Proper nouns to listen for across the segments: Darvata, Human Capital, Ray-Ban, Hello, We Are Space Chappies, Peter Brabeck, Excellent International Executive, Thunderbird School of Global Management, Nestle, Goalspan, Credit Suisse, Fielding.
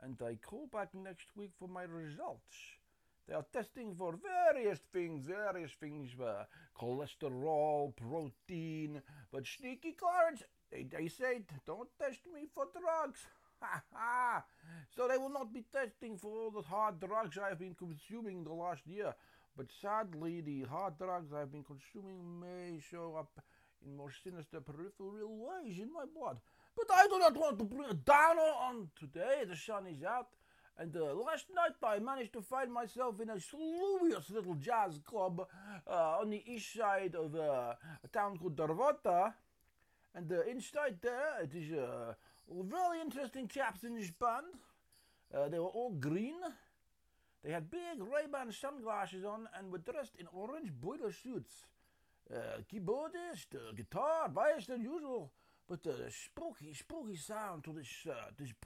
and I call back next week for my results. They are testing for various things, cholesterol, protein, but sneaky Clarence, they said, don't test me for drugs. Ha ha! So they will not be testing for all the hard drugs I've been consuming the last year. But sadly, the hard drugs I've been consuming may show up in more sinister peripheral ways in my blood. But I do not want to bring a downer on today. The sun is out, and last night I managed to find myself in a sluious little jazz club on the east side of a town called Darvata, and inside there it is really interesting chaps in this band. They were all green. They had big Ray-Ban sunglasses on and were dressed in orange boiler suits. Keyboardist, guitar, bass than usual, but a spooky sound to this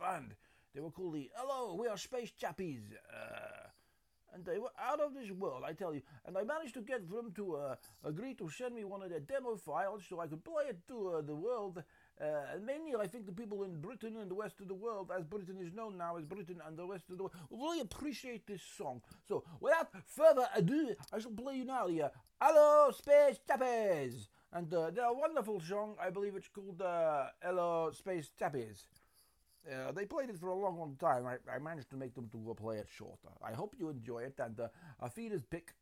band. They were called the Hello, We Are Space Chappies, and they were out of this world, I tell you. And I managed to get them to agree to send me one of their demo files so I could play it to the world. And mainly, I think the people in Britain and the rest of the world, as Britain is known now as Britain and the rest of the world, really appreciate this song. So, without further ado, I shall play you now the Hello, Space Chappies! And they're a wonderful song. I believe it's called Hello, Space Chappies. They played it for a long time. I managed to make them to play it shorter. I hope you enjoy it, and our feed is pick.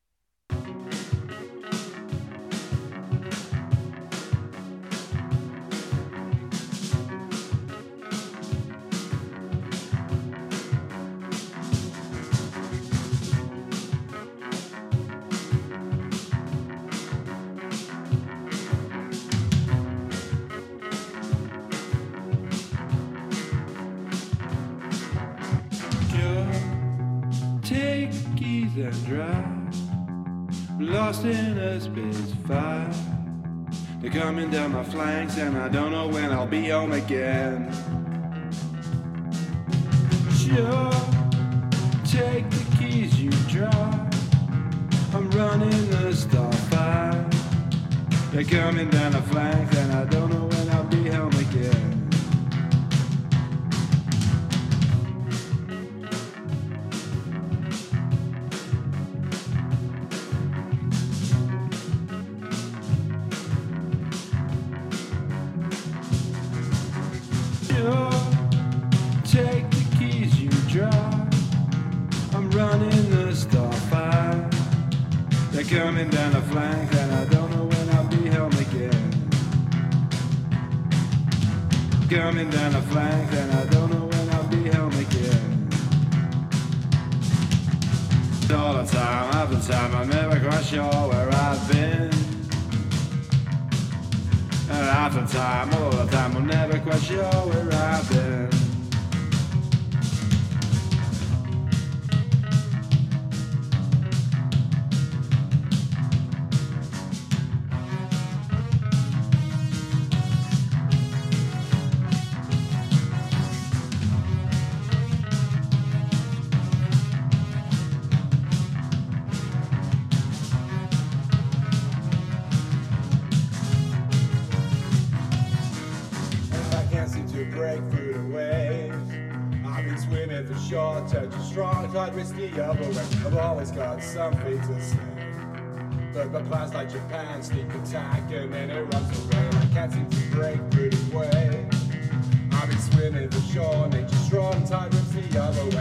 And drive, lost in a space fire. They're coming down my flanks, and I don't know when I'll be home again. Sure, take the keys you drive. I'm running a starfire. They're coming down my flanks, and I don't know when I'll be home again. Take the keys you drive. I'm running the starfire. They're coming down the flank, and I don't know when I'll be home again. Coming down the flank, and I don't know when I'll be home again. All the time, half the time, I'm never quite sure where I've been. And half the time, all the time, I'm never quite sure where I've been. Break through the waves. I've been swimming for short, touching strong, tried risky other way. I've always got something to say, but the plans like Japan sneak attack and then it runs away. I can't seem to break through the waves. I've been swimming for shore, nature strong, tide risky other way.